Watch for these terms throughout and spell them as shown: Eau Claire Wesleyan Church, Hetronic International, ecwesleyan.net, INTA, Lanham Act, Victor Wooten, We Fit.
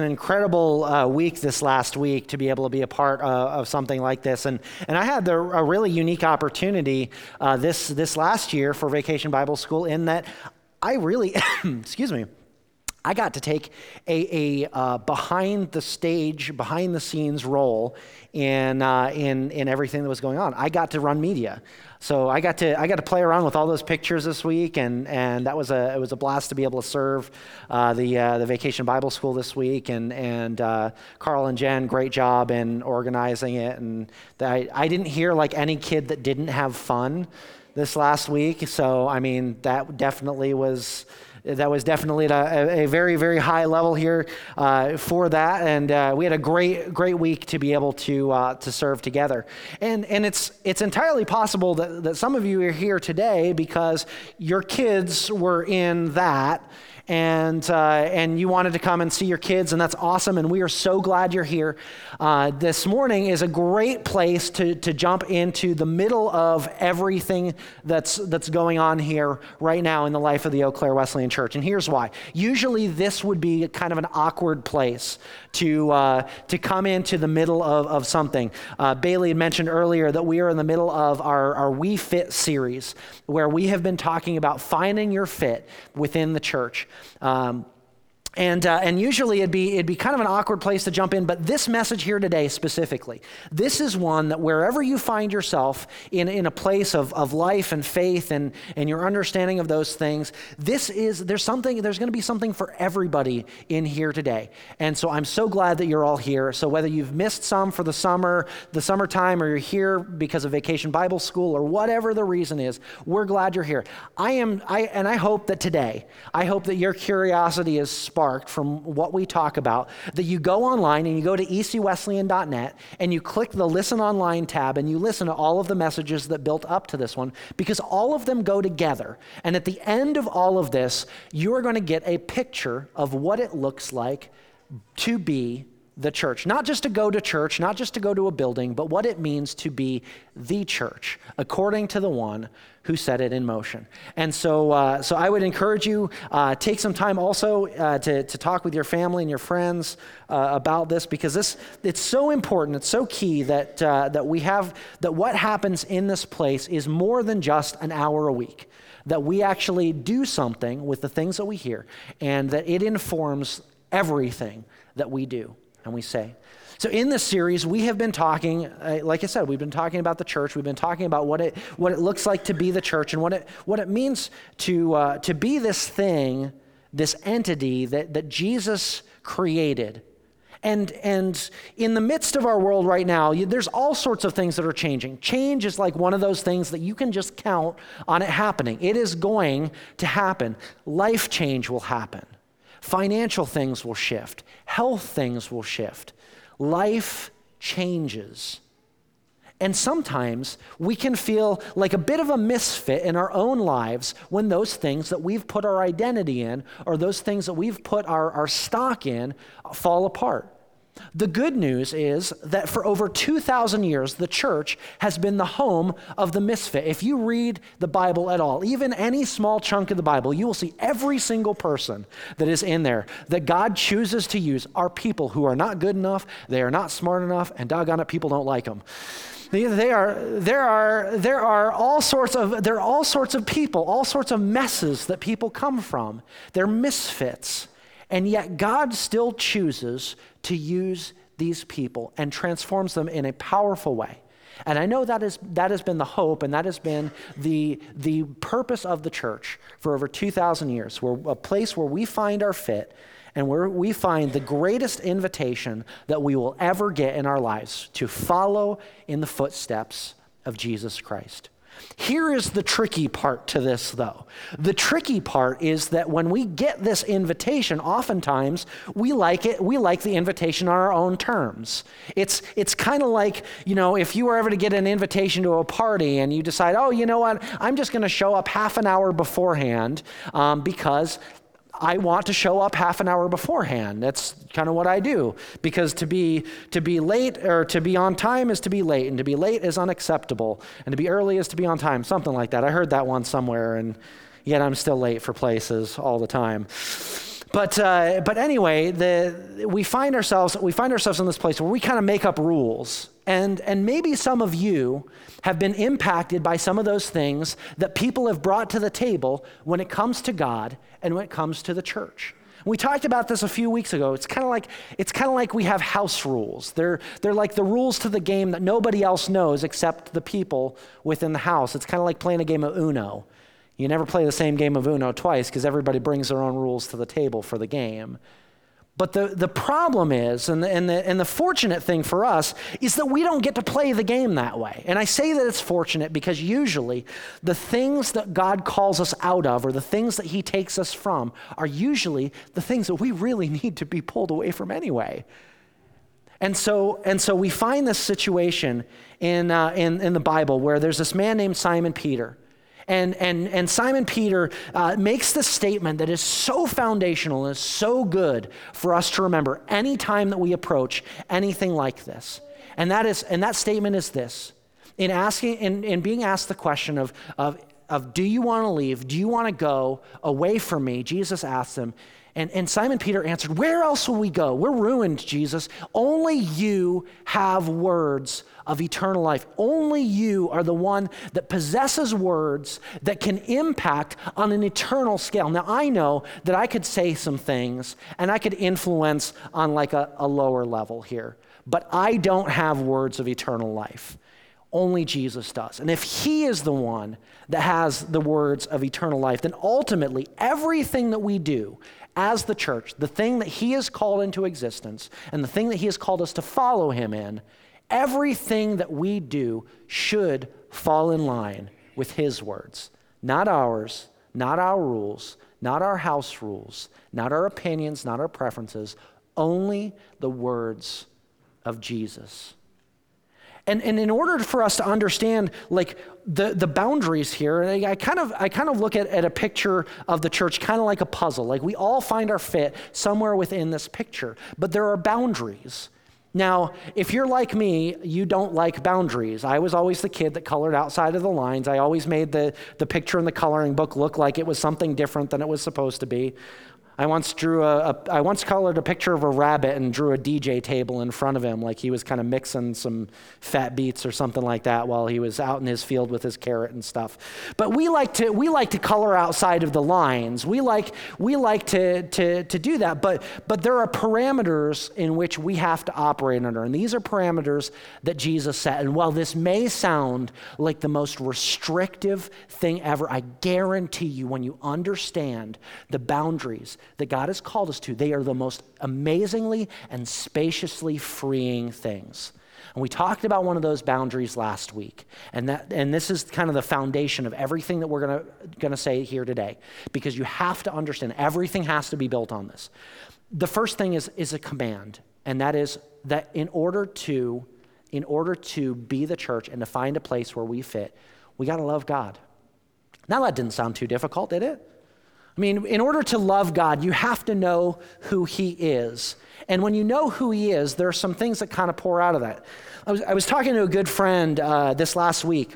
An incredible week this last week to be able to be a part of something like this, and I had a really unique opportunity this last year for Vacation Bible School in that I really, I got to take a behind the stage, behind the scenes role in everything that was going on. I got to run media, so I got to play around with all those pictures this week, and that was it was a blast to be able to serve the Vacation Bible School this week, and Carl and Jen, great job in organizing it, and I didn't hear like any kid that didn't have fun this last week, so I mean that was definitely at a very, very high level here for that, and we had a great week to be able to serve together. And it's entirely possible that some of you are here today because your kids were in that, and you wanted to come and see your kids, and that's awesome, and we are so glad you're here. This morning is a great place to jump into the middle of everything that's going on here right now in the life of the Eau Claire Wesleyan Church, and here's why. Usually this would be kind of an awkward place to come into the middle of something. Bailey had mentioned earlier that we are in the middle of our We Fit series, where we have been talking about finding your fit within the church. And usually it'd be kind of an awkward place to jump in, but this message here today specifically, this is one that wherever you find yourself in a place of life and faith and your understanding of those things, there's going to be something for everybody in here today. And so I'm so glad that you're all here. So whether you've missed some for the summertime, or you're here because of Vacation Bible School, or whatever the reason is, we're glad you're here. I hope that today, your curiosity is sparked from what we talk about, that you go online and you go to ecwesleyan.net and you click the Listen Online tab and you listen to all of the messages that built up to this one, because all of them go together. And at the end of all of this, you're going to get a picture of what it looks like to be the church. Not just to go to church, not just to go to a building, but what it means to be the church, according to the one who set it in motion. And so I would encourage you, take some time also to talk with your family and your friends about this, because it's so important, it's so key that what happens in this place is more than just an hour a week, that we actually do something with the things that we hear, and that it informs everything that we do and we say. So in this series, we have been talking, like I said, we've been talking about the church. We've been talking about what it looks like to be the church, and what it means to be this thing, this entity that Jesus created. And in the midst of our world right now, there's all sorts of things that are changing. Change is like one of those things that you can just count on it happening. It is going to happen. Life change will happen. Financial things will shift. Health things will shift. Life changes. And sometimes we can feel like a bit of a misfit in our own lives when those things that we've put our identity in, or those things that we've put our stock in, fall apart. The good news is that for over 2,000 years, the church has been the home of the misfit. If you read the Bible at all, even any small chunk of the Bible, you will see every single person that is in there that God chooses to use are people who are not good enough, they are not smart enough, and doggone it, people don't like them. There are all sorts of people, all sorts of messes that people come from. They're misfits. And yet God still chooses to use these people and transforms them in a powerful way. And I know that has been the hope, and that has been the purpose of the church for over 2,000 years. We're a place where we find our fit, and where we find the greatest invitation that we will ever get in our lives to follow in the footsteps of Jesus Christ. Here is the tricky part to this, though. The tricky part is that when we get this invitation, oftentimes we like the invitation on our own terms. It's kind of like, if you were ever to get an invitation to a party and you decide, oh, you know what, I'm just going to show up half an hour beforehand because I want to show up half an hour beforehand. That's kind of what I do, because to be late, or to be on time is to be late, and to be late is unacceptable, and to be early is to be on time, something like that. I heard that one somewhere, and yet I'm still late for places all the time. But anyway, we find ourselves in this place where we kind of make up rules. And maybe some of you have been impacted by some of those things that people have brought to the table when it comes to God and when it comes to the church. We talked about this a few weeks ago. It's kind of like we have house rules. They're like the rules to the game that nobody else knows except the people within the house. It's kind of like playing a game of Uno. You never play the same game of Uno twice because everybody brings their own rules to the table for the game. But the problem is, and the fortunate thing for us is that we don't get to play the game that way. And I say that it's fortunate because usually the things that God calls us out of or the things that he takes us from are usually the things that we really need to be pulled away from anyway. And so we find this situation in the Bible where there's this man named Simon Peter. And Simon Peter makes this statement that is so foundational and is so good for us to remember any time that we approach anything like this. And that statement is this: in being asked the question of do you want to leave? Do you want to go away from me? Jesus asked him, and Simon Peter answered, "Where else will we go? We're ruined, Jesus. Only you have words of eternal life. Only you are the one that possesses words that can impact on an eternal scale." Now, I know that I could say some things and I could influence on like a lower level here, but I don't have words of eternal life. Only Jesus does. And if he is the one that has the words of eternal life, then ultimately everything that we do as the church, the thing that he has called into existence and the thing that he has called us to follow him in, everything that we do should fall in line with his words, not ours, not our rules, not our house rules, not our opinions, not our preferences, only the words of Jesus. And in order for us to understand like the boundaries here, and I kind of look at a picture of the church kind of like a puzzle. Like we all find our fit somewhere within this picture, but there are boundaries. Now, if you're like me, you don't like boundaries. I was always the kid that colored outside of the lines. I always made the picture in the coloring book look like it was something different than it was supposed to be. I once colored a picture of a rabbit and drew a DJ table in front of him, like he was kind of mixing some fat beats or something like that while he was out in his field with his carrot and stuff. But we like to color outside of the lines. We like to do that. But there are parameters in which we have to operate under, and these are parameters that Jesus set. And while this may sound like the most restrictive thing ever, I guarantee you, when you understand the boundaries that God has called us to, they are the most amazingly and spaciously freeing things. And we talked about one of those boundaries last week. And this is kind of the foundation of everything that we're gonna say here today, because you have to understand everything has to be built on this. The first thing is a command, and that is that in order to be the church and to find a place where we fit, we gotta love God. Now that didn't sound too difficult, did it? I mean, in order to love God, you have to know who he is. And when you know who he is, there are some things that kind of pour out of that. I was talking to a good friend this last week,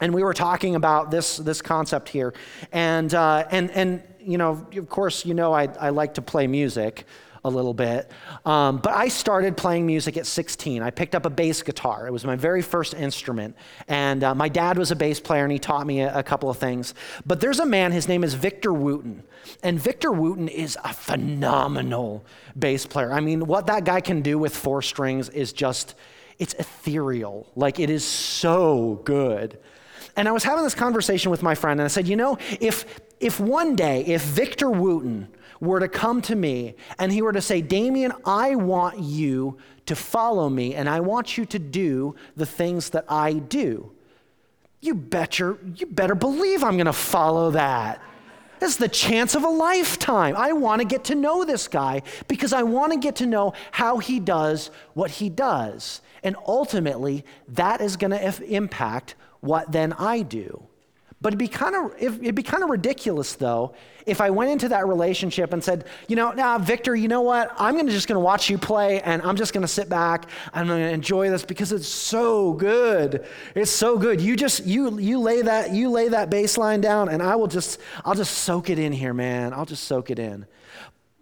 and we were talking about this concept here. And you know, of course, you know, I like to play music a little bit. But I started playing music at 16. I picked up a bass guitar. It was my very first instrument. And my dad was a bass player and he taught me a couple of things. But there's a man, his name is Victor Wooten. And Victor Wooten is a phenomenal bass player. I mean, what that guy can do with four strings is just, it's ethereal. Like it is so good. And I was having this conversation with my friend and I said, you know, if one day, if Victor Wooten were to come to me and he were to say, "Damien, I want you to follow me and I want you to do the things that I do," you better believe I'm gonna follow that. That's the chance of a lifetime. I wanna get to know this guy because I wanna get to know how he does what he does. And ultimately, that is gonna impact what then I do. But it'd be kind of ridiculous though if I went into that relationship and said, you know, "Now, Victor, you know what? I'm just gonna watch you play and I'm just gonna sit back and I'm gonna enjoy this because it's so good. It's so good. You lay that bass line down and I'll just soak it in here, man. I'll just soak it in."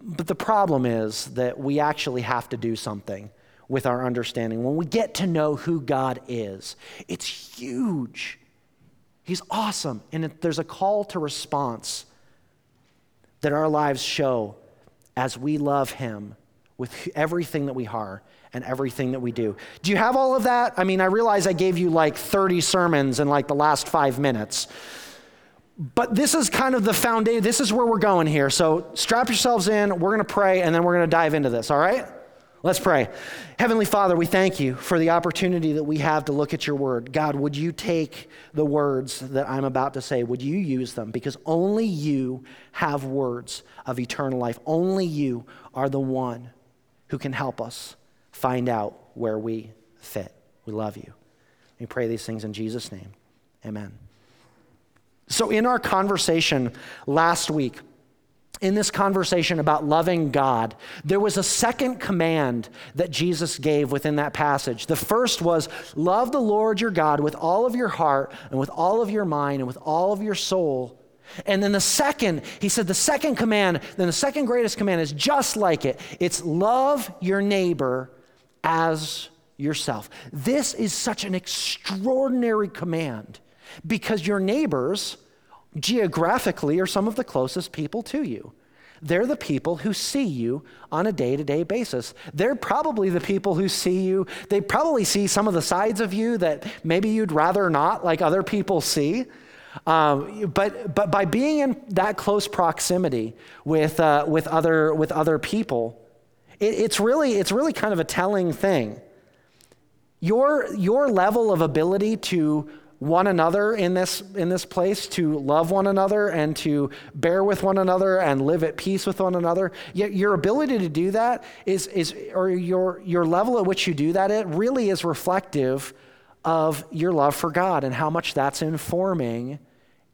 But the problem is that we actually have to do something with our understanding. When we get to know who God is, it's huge. He's awesome. And there's a call to response that our lives show as we love him with everything that we are and everything that we do. Do you have all of that? I mean, I realize I gave you like 30 sermons in like the last 5 minutes, but this is kind of the foundation. This is where we're going here. So strap yourselves in. We're going to pray, and then we're going to dive into this. All right? Let's pray. Heavenly Father, we thank you for the opportunity that we have to look at your word. God, would you take the words that I'm about to say? Would you use them? Because only you have words of eternal life. Only you are the one who can help us find out where we fit. We love you. We pray these things in Jesus' name. Amen. So in our conversation last week, in this conversation about loving God, there was a second command that Jesus gave within that passage. The first was, love the Lord your God with all of your heart and with all of your mind and with all of your soul. And then the second, he said the second command, then the second greatest command is just like it. It's love your neighbor as yourself. This is such an extraordinary command because your neighbors geographically are some of the closest people to you. They're the people who see you on a day-to-day basis. They're probably the people who see you. They probably see some of the sides of you that maybe you'd rather not, like other people see. But by being in that close proximity with other people, it's really kind of a telling thing. Your level of ability to one another in this place, to love one another and to bear with one another and live at peace with one another. Yet your ability to do that or your level at which you do that, it really is reflective of your love for God and how much that's informing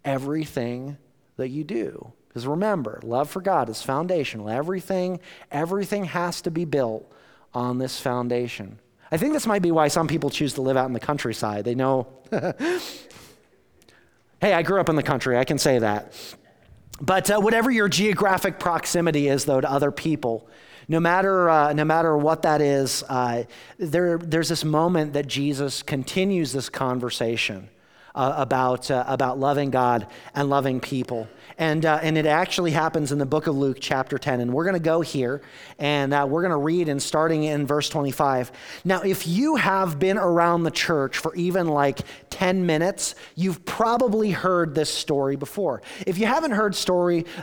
everything that you do. Because remember, love for God is foundational. Everything has to be built on this foundation. I think this might be why some people choose to live out in the countryside. They know, hey, I grew up in the country, I can say that. But whatever your geographic proximity is, though, to other people, no matter what that is, there's this moment that Jesus continues this conversation about loving God and loving people. And it actually happens in the book of Luke chapter 10. And we're going to go here and we're going to read and starting in verse 25. Now, if you have been around the church for even like 10 minutes, you've probably heard this story before. If you haven't heard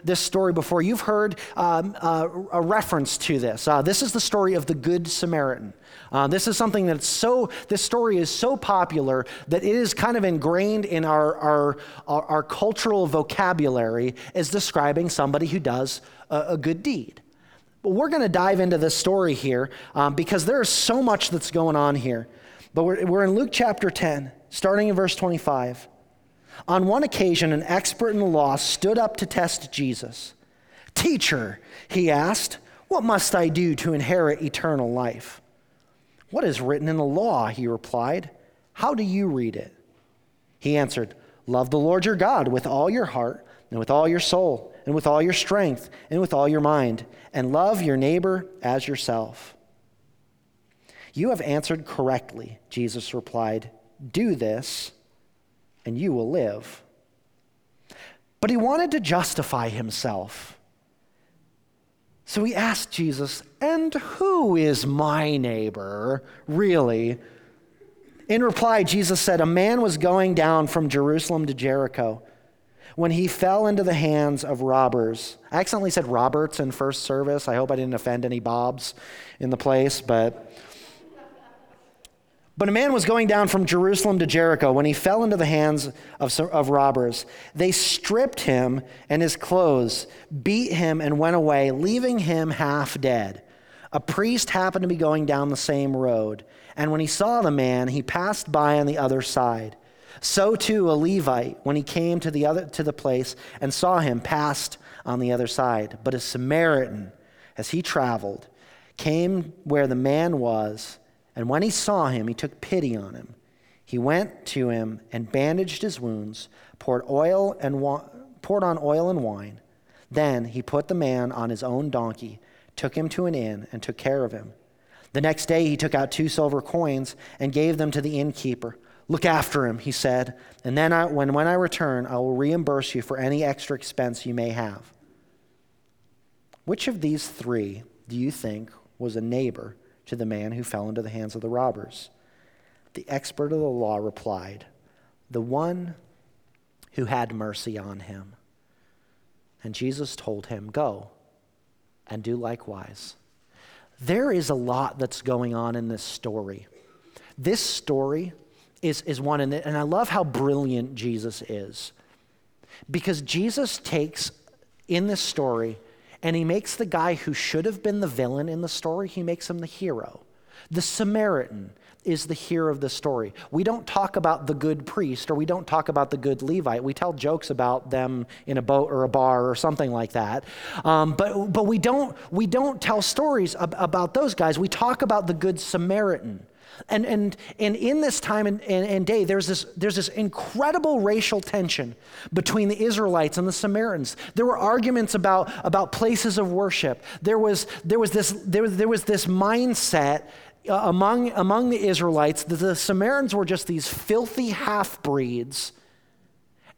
this story before, you've heard a reference to this. This is the story of the Good Samaritan. This is something that's this story is so popular that it is kind of ingrained in our cultural vocabulary as describing somebody who does a good deed. But we're going to dive into this story here because there is so much that's going on here. But we're in Luke chapter 10, starting in verse 25. On one occasion, an expert in the law stood up to test Jesus. "Teacher," he asked, "what must I do to inherit eternal life?" "What is written in the law?" he replied. "How do you read it?" He answered, "Love the Lord your God with all your heart and with all your soul and with all your strength and with all your mind, and love your neighbor as yourself." "You have answered correctly," Jesus replied. "Do this and you will live." But he wanted to justify himself. So he asked Jesus, "And who is my neighbor, really?" In reply, Jesus said, "A man was going down from Jerusalem to Jericho when he fell into the hands of robbers." I accidentally said Roberts in first service. I hope I didn't offend any Bobs in the place, But a man was going down from Jerusalem to Jericho when he fell into the hands of robbers. They stripped him and his clothes, beat him, and went away, leaving him half dead. A priest happened to be going down the same road, and when he saw the man, he passed by on the other side. So too a Levite, when he came to the place and saw him, passed on the other side. But a Samaritan, as he traveled, came where the man was, and when he saw him, he took pity on him. He went to him and bandaged his wounds, poured on oil and wine, Then he put the man on his own donkey, took him to an inn, and took care of him. The next day he took out 2 silver coins and gave them to the innkeeper. Look after him, he said, and then when I return, I will reimburse you for any extra expense you may have. Which of these 3 do you think was a neighbor to the man who fell into the hands of the robbers? The expert of the law replied, the one who had mercy on him. And Jesus told him, go and do likewise. There is a lot that's going on in this story. This story is one, and I love how brilliant Jesus is, because Jesus takes in this story and he makes the guy who should have been the villain in the story, he makes him the hero. The Samaritan is the hero of the story. We don't talk about the good priest, or we don't talk about the good Levite. We tell jokes about them in a boat or a bar or something like that. But we don't tell stories about those guys. We talk about the good Samaritan. And in this time and day, there's this incredible racial tension between the Israelites and the Samaritans. There were arguments about places of worship. There was this mindset among the Israelites that the Samaritans were just these filthy half-breeds,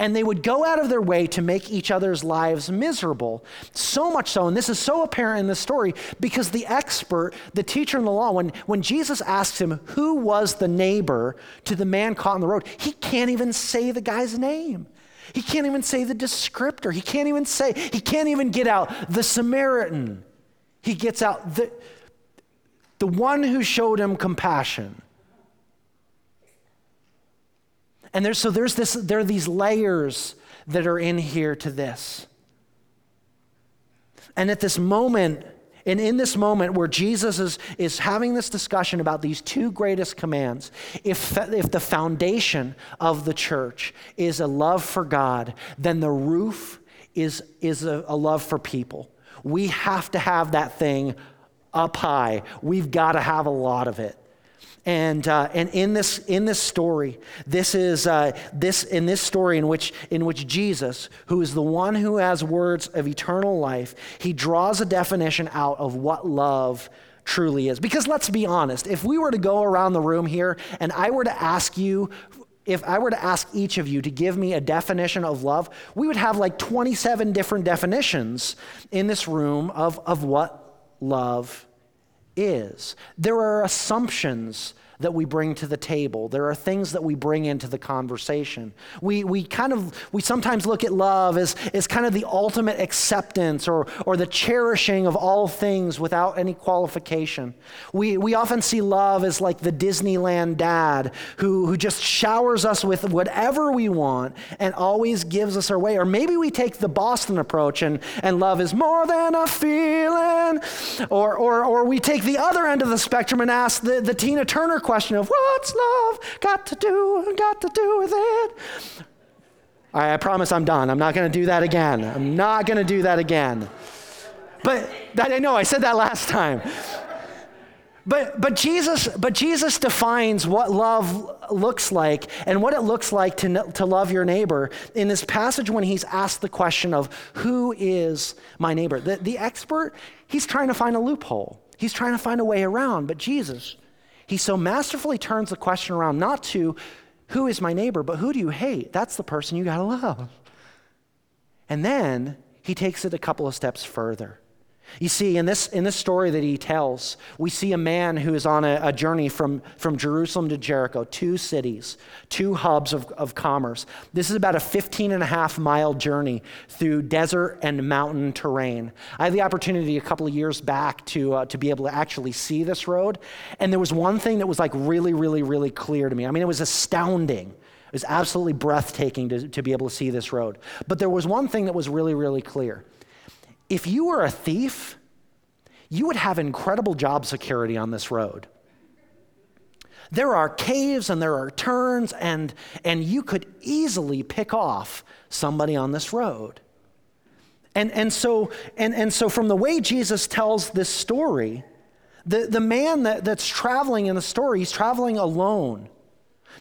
and they would go out of their way to make each other's lives miserable. So much so, and this is so apparent in this story, because the expert, the teacher in the law, when Jesus asks him who was the neighbor to the man caught on the road, he can't even say the guy's name. He can't even say the descriptor. He can't even get out the Samaritan. He gets out the one who showed him compassion. And there are these layers that are in here to this. And at this moment, and in this moment where Jesus is having this discussion about these 2 greatest commands, if the foundation of the church is a love for God, then the roof is a love for people. We have to have that thing up high. We've got to have a lot of it. And in this story, this story in which Jesus, who is the one who has words of eternal life, he draws a definition out of what love truly is. Because let's be honest, if we were to go around the room here and if I were to ask each of you to give me a definition of love, we would have like 27 different definitions in this room of what love is. There are assumptions that we bring to the table. There are things that we bring into the conversation. We sometimes look at love as kind of the ultimate acceptance or the cherishing of all things without any qualification. We often see love as like the Disneyland dad who just showers us with whatever we want and always gives us our way. Or maybe we take the Boston approach and love is more than a feeling. Or we take the other end of the spectrum and ask the Tina Turner question of what's love got to do with it. All right, I promise I'm done. I'm not going to do that again. But that, I know I said that last time. But Jesus defines what love looks like and what it looks like to love your neighbor in this passage when he's asked the question of who is my neighbor. The expert, he's trying to find a loophole. He's trying to find a way around, but Jesus, he so masterfully turns the question around, not to who is my neighbor, but who do you hate? That's the person you gotta love. And then he takes it a couple of steps further. You see, in this story that he tells, we see a man who is on a journey from Jerusalem to Jericho, 2 cities, 2 hubs of commerce. This is about a 15.5-mile journey through desert and mountain terrain. I had the opportunity a couple of years back to be able to actually see this road, and there was one thing that was like really, really, really clear to me. I mean, it was astounding. It was absolutely breathtaking to be able to see this road. But there was one thing that was really, really clear. If you were a thief, you would have incredible job security on this road. There are caves and there are turns and you could easily pick off somebody on this road. And so from the way Jesus tells this story, the man that's traveling in the story, he's traveling alone.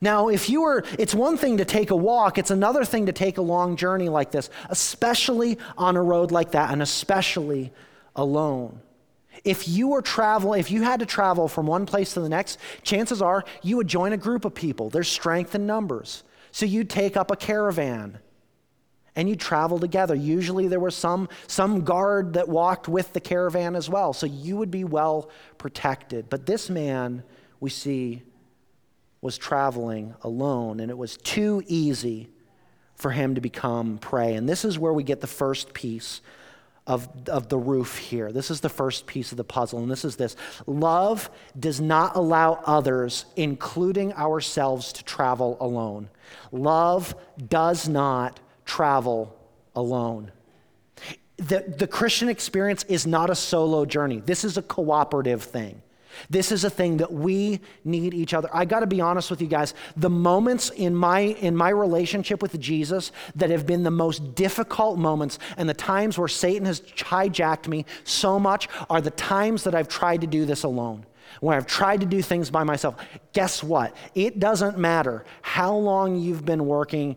Now, it's one thing to take a walk, it's another thing to take a long journey like this, especially on a road like that and especially alone. If you had to travel from one place to the next, chances are you would join a group of people. There's strength in numbers. So you'd take up a caravan and you'd travel together. Usually there was some guard that walked with the caravan as well. So you would be well protected. But this man, we see, was traveling alone, and it was too easy for him to become prey. And this is where we get the first piece of the roof here. This is the first piece of the puzzle, and this is this. Love does not allow others, including ourselves, to travel alone. Love does not travel alone. The Christian experience is not a solo journey. This is a cooperative thing. This is a thing that we need each other. I got to be honest with you guys, the moments in my relationship with Jesus that have been the most difficult moments and the times where Satan has hijacked me so much are the times that I've tried to do this alone, when I've tried to do things by myself. Guess what? It doesn't matter how long you've been working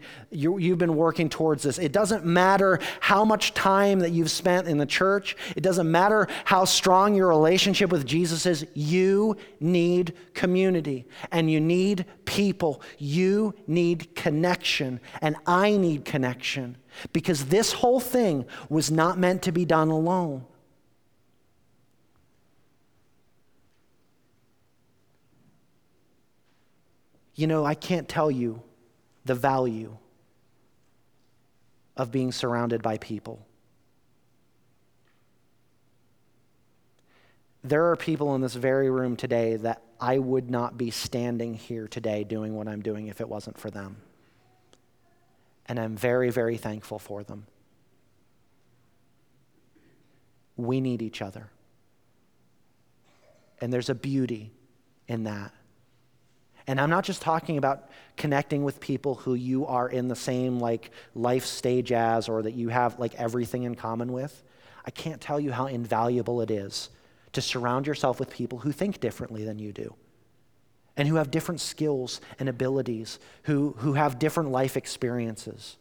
towards this. It doesn't matter how much time that you've spent in the church. It doesn't matter how strong your relationship with Jesus is. You need community and you need people. You need connection, and I need connection, because this whole thing was not meant to be done alone. You know, I can't tell you the value of being surrounded by people. There are people in this very room today that I would not be standing here today doing what I'm doing if it wasn't for them. And I'm very, very thankful for them. We need each other. And there's a beauty in that. And I'm not just talking about connecting with people who you are in the same life stage as, or that you have everything in common with. I can't tell you how invaluable it is to surround yourself with people who think differently than you do, and who have different skills and abilities, who have different life experiences.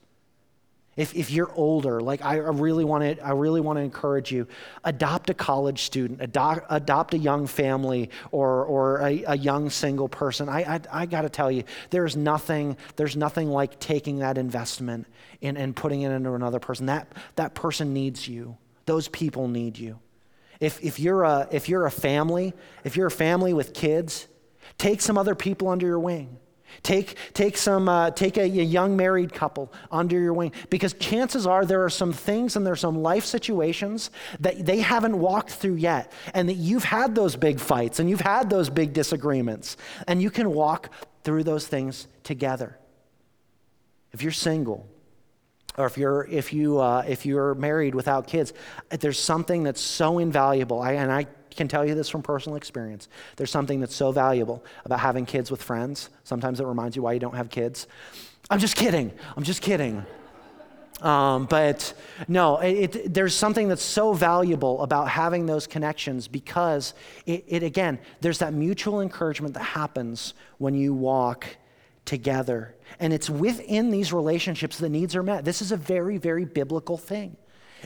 If you're older, I really want to encourage you, adopt a college student, adopt a young family, or a young single person. I got to tell you, there's nothing like taking that investment and putting it into another person. That person needs you. Those people need you. If you're a family with kids, take some other people under your wing. Take a young married couple under your wing, because chances are there are some things and there's some life situations that they haven't walked through yet, and that you've had those big fights and you've had those big disagreements, and you can walk through those things together. If you're single, or if you're married without kids, there's something that's so invaluable. I can tell you this from personal experience. There's something that's so valuable about having kids with friends. Sometimes it reminds you why you don't have kids. I'm just kidding. But no, there's something that's so valuable about having those connections, because again, there's that mutual encouragement that happens when you walk together. And it's within these relationships the needs are met. This is a very, very biblical thing.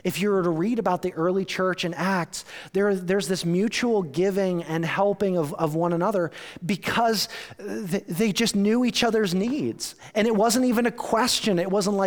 If you were to read about the early church in Acts, there's this mutual giving and helping of one another, because they just knew each other's needs. And it wasn't even a question. It wasn't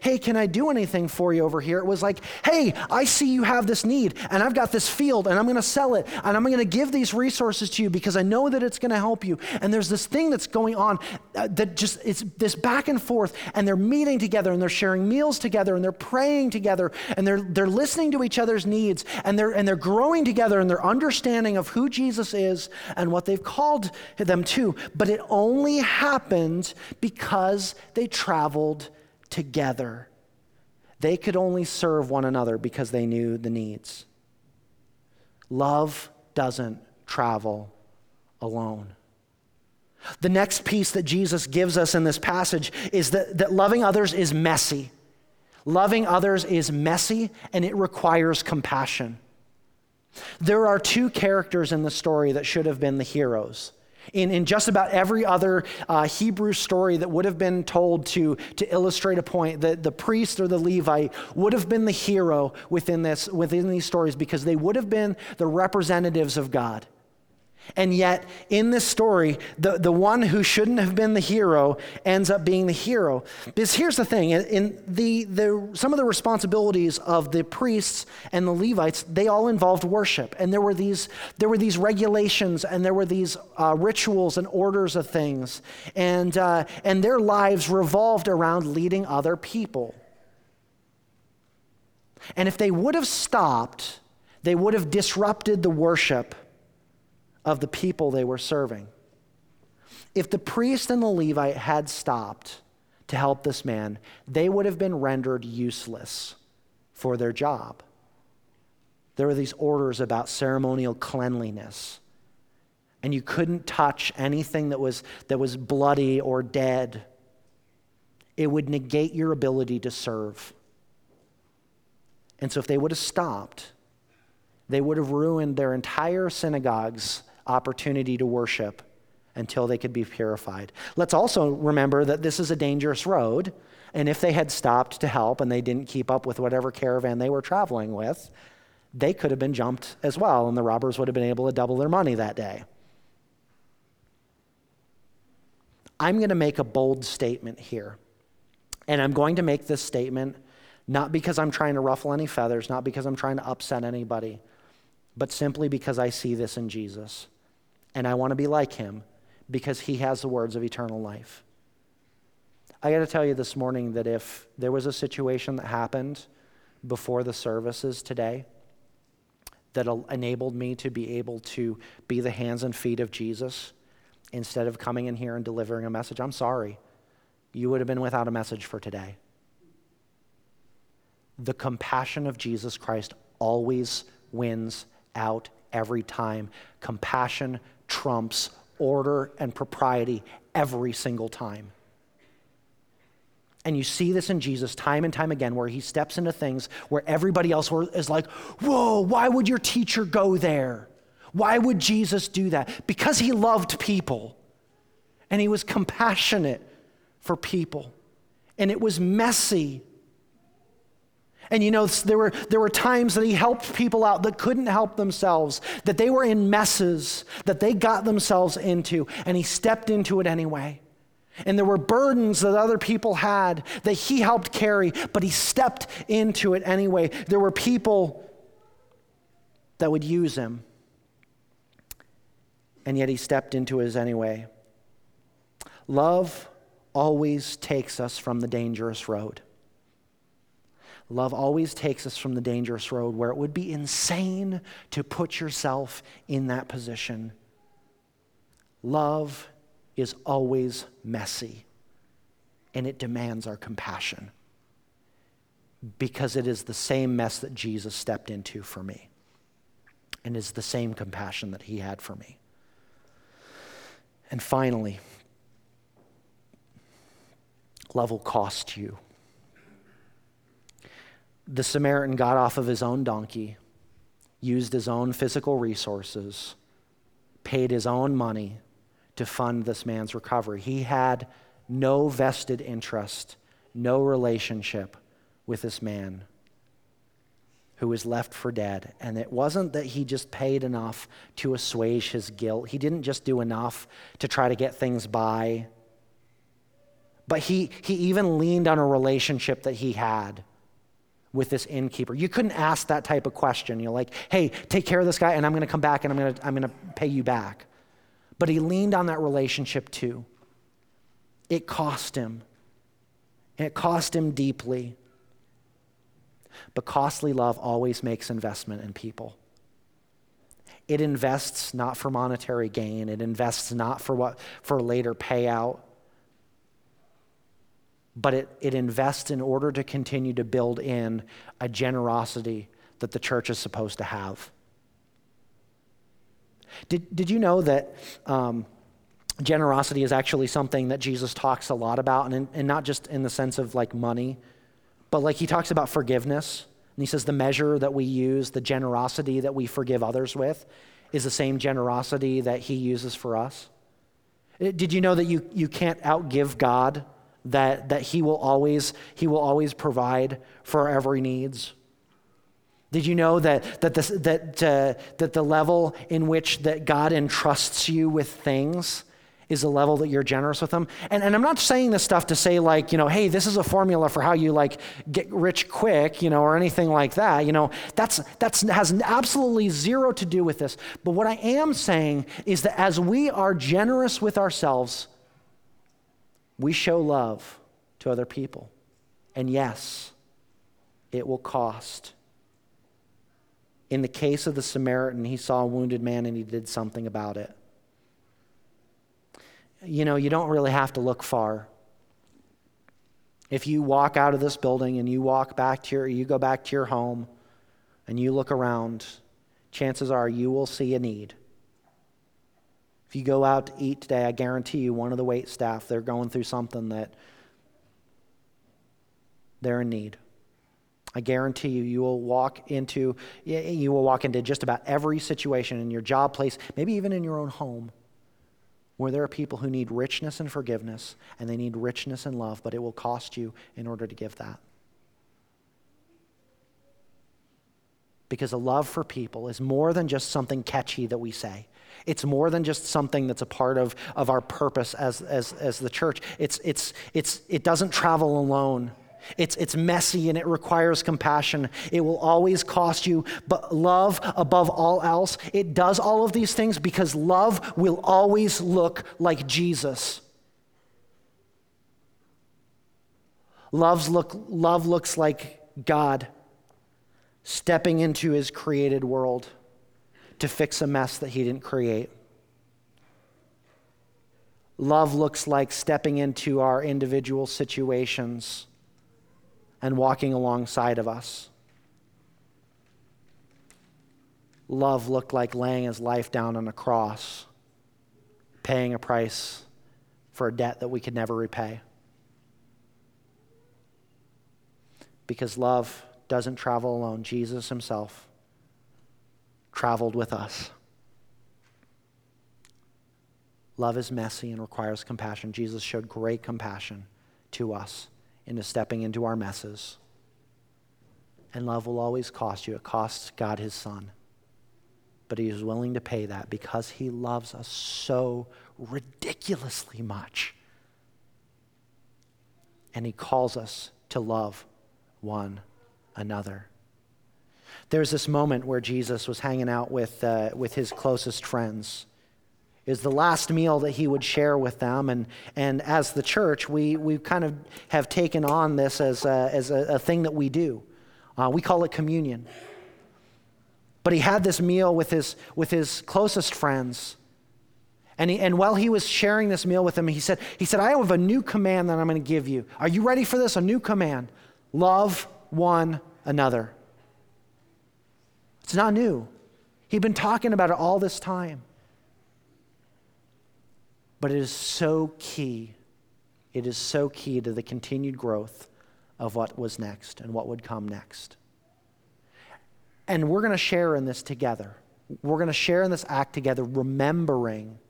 hey, can I do anything for you over here? It was hey, I see you have this need, and I've got this field, and I'm going to sell it, and I'm going to give these resources to you because I know that it's going to help you. And there's this thing that's going on that just, it's this back and forth, and they're meeting together, and they're sharing meals together, and they're praying together, and they're listening to each other's needs, and they're growing together in their understanding of who Jesus is and what they've called them to. But it only happened because they traveled together. They could only serve one another because they knew the needs. Love doesn't travel alone. The next piece that Jesus gives us in this passage is that loving others is messy. Loving others is messy, and it requires compassion. There are two characters in the story that should have been the heroes. In just about every other Hebrew story that would have been told to illustrate a point, the priest or the Levite would have been the hero within these stories, because they would have been the representatives of God. And yet, in this story, the one who shouldn't have been the hero ends up being the hero. Because here's the thing, in some of the responsibilities of the priests and the Levites, they all involved worship. And there were these regulations, and there were these rituals and orders of things. And their lives revolved around leading other people. And if they would have stopped, they would have disrupted the worship of the people they were serving. If the priest and the Levite had stopped to help this man, they would have been rendered useless for their job. There were these orders about ceremonial cleanliness, and you couldn't touch anything that was bloody or dead. It would negate your ability to serve. And so if they would have stopped, they would have ruined their entire synagogue's opportunity to worship until they could be purified. Let's also remember that this is a dangerous road, and if they had stopped to help and they didn't keep up with whatever caravan they were traveling with, they could have been jumped as well, and the robbers would have been able to double their money that day. I'm going to make a bold statement here, and I'm going to make this statement not because I'm trying to ruffle any feathers, not because I'm trying to upset anybody, but simply because I see this in Jesus. And I want to be like him because he has the words of eternal life. I got to tell you this morning that if there was a situation that happened before the services today that enabled me to be able to be the hands and feet of Jesus instead of coming in here and delivering a message, I'm sorry. You would have been without a message for today. The compassion of Jesus Christ always wins out every time. Compassion trumps order and propriety every single time. And you see this in Jesus time and time again, where he steps into things where everybody else is like, whoa, why would your teacher go there? Why would Jesus do that? Because he loved people, and he was compassionate for people, and it was messy. And you know, there were times that he helped people out that couldn't help themselves, that they were in messes, that they got themselves into, and he stepped into it anyway. And there were burdens that other people had that he helped carry, but he stepped into it anyway. There were people that would use him, and yet he stepped into his anyway. Love always takes us from the dangerous road. Love always takes us from the dangerous road where it would be insane to put yourself in that position. Love is always messy, and it demands our compassion because it is the same mess that Jesus stepped into for me, and is the same compassion that he had for me. And finally, love will cost you. The Samaritan got off of his own donkey, used his own physical resources, paid his own money to fund this man's recovery. He had no vested interest, no relationship with this man who was left for dead. And it wasn't that he just paid enough to assuage his guilt. He didn't just do enough to try to get things by, but he even leaned on a relationship that he had with this innkeeper. You couldn't ask that type of question. You're like, hey, take care of this guy, and I'm gonna come back, and I'm gonna pay you back. But he leaned on that relationship too. It cost him. And it cost him deeply. But costly love always makes investment in people. It invests not for monetary gain. It invests not for later payout. But it invests in order to continue to build in a generosity that the church is supposed to have. Did you know that generosity is actually something that Jesus talks a lot about, and not just in the sense of like money, but like he talks about forgiveness, and he says the measure that we use, the generosity that we forgive others with, is the same generosity that he uses for us. Did you know that you can't outgive God? That He will always provide for our every needs. Did you know that the level in which that God entrusts you with things is the level that you're generous with them? And I'm not saying this stuff to say like, you know, hey, this is a formula for how you like get rich quick, you know, or anything like that. You know, that's has absolutely zero to do with this. But what I am saying is that as we are generous with ourselves, we show love to other people. And yes, it will cost. In the case of the Samaritan, he saw a wounded man and he did something about it. You know, you don't really have to look far. If you walk out of this building and you go back to your home and you look around, chances are you will see a need. If you go out to eat today, I guarantee you one of the wait staff, they're going through something that they're in need. I guarantee you, you will walk into just about every situation in your job place, maybe even in your own home, where there are people who need richness and forgiveness, and they need richness and love, but it will cost you in order to give that. Because a love for people is more than just something catchy that we say. It's more than just something that's a part of our purpose as the church. It doesn't travel alone. It's messy and it requires compassion. It will always cost you, but love above all else, it does all of these things because love will always look like Jesus. Love looks like God stepping into his created world to fix a mess that he didn't create. Love looks like stepping into our individual situations and walking alongside of us. Love looked like laying his life down on a cross, paying a price for a debt that we could never repay. Because love doesn't travel alone. Jesus himself traveled with us. Love is messy and requires compassion. Jesus showed great compassion to us into stepping into our messes. And love will always cost you. It costs God his son. But he is willing to pay that because he loves us so ridiculously much. And he calls us to love one another. There's this moment where Jesus was hanging out with his closest friends. Is the last meal that he would share with them. And as the church, we kind of have taken on this as a thing that we do. We call it communion. But he had this meal with his closest friends. And while he was sharing this meal with them, he said, I have a new command that I'm going to give you. Are you ready for this? A new command. Love one another. It's not new. He'd been talking about it all this time. But it is so key. It is so key to the continued growth of what was next and what would come next. And we're going to share in this together. We're going to share in this act together, remembering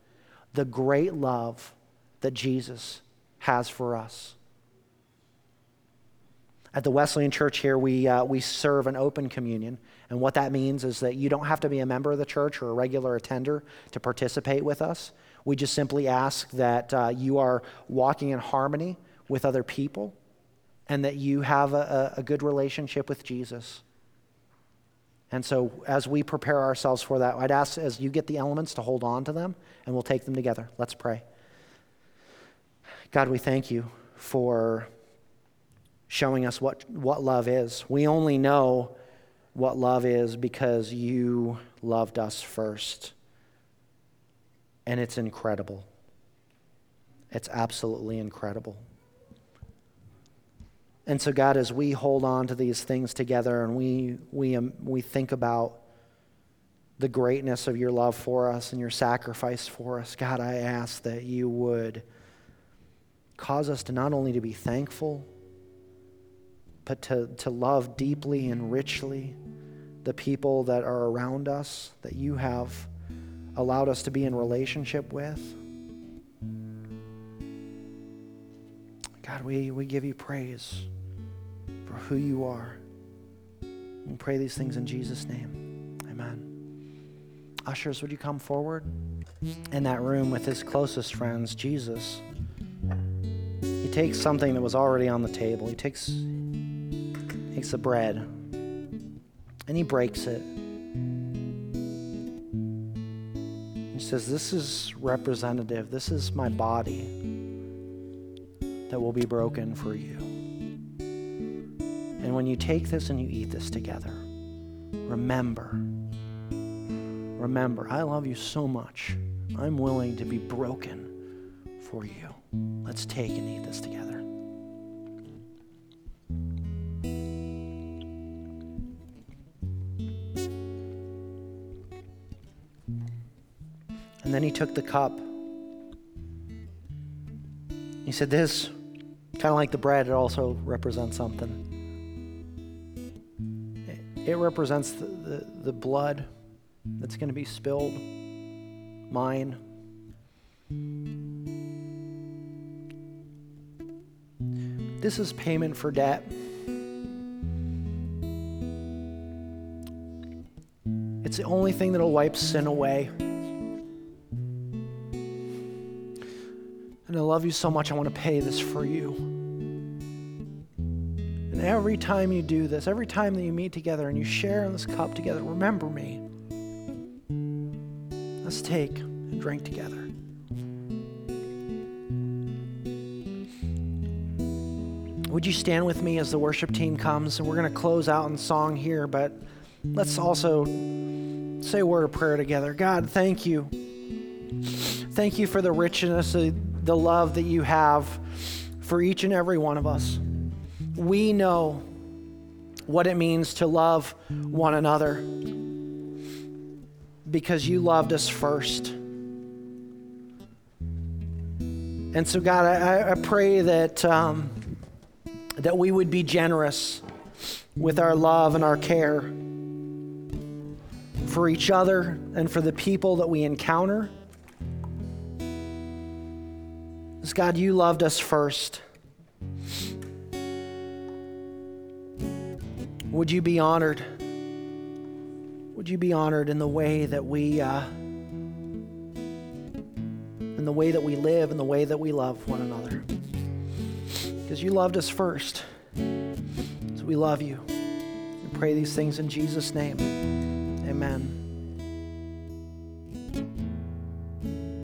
the great love that Jesus has for us. At the Wesleyan Church here, we serve an open communion. And what that means is that you don't have to be a member of the church or a regular attender to participate with us. We just simply ask that you are walking in harmony with other people and that you have a good relationship with Jesus. And so as we prepare ourselves for that, I'd ask as you get the elements to hold on to them and we'll take them together. Let's pray. God, we thank you for showing us what love is. We only know what love is because you loved us first. And it's incredible. It's absolutely incredible. And so, God, as we hold on to these things together and we think about the greatness of your love for us and your sacrifice for us, God, I ask that you would cause us to not only to be thankful, but to love deeply and richly the people that are around us, that you have allowed us to be in relationship with. God, we give you praise for who you are. We pray these things in Jesus' name. Amen. Ushers, would you come forward? In that room with his closest friends, Jesus, he takes something that was already on the table. He takes the bread and he breaks it. He says, "This is representative. This is my body that will be broken for you. And when you take this and you eat this together, remember, I love you so much. I'm willing to be broken for you. Let's take and eat this together." And then he took the cup. He said, "This, kind of like the bread, it also represents something. It represents the blood that's going to be spilled, mine. This is payment for debt. It's the only thing that'll wipe sin away. And I love you so much, I want to pay this for you. And every time you do this, every time that you meet together and you share in this cup together, remember me. Let's take and drink together." Would you stand with me as the worship team comes? And we're going to close out in song here, but let's also say a word of prayer together. God, thank you. Thank you for the richness, the love that you have for each and every one of us. We know what it means to love one another, because you loved us first. And so God, I pray that that we would be generous with our love and our care for each other and for the people that we encounter. Because God, you loved us first. Would you be honored? Would you be honored in the way that we live, in the way that we love one another? Because you loved us first, so we love you. We pray these things in Jesus' name. Amen.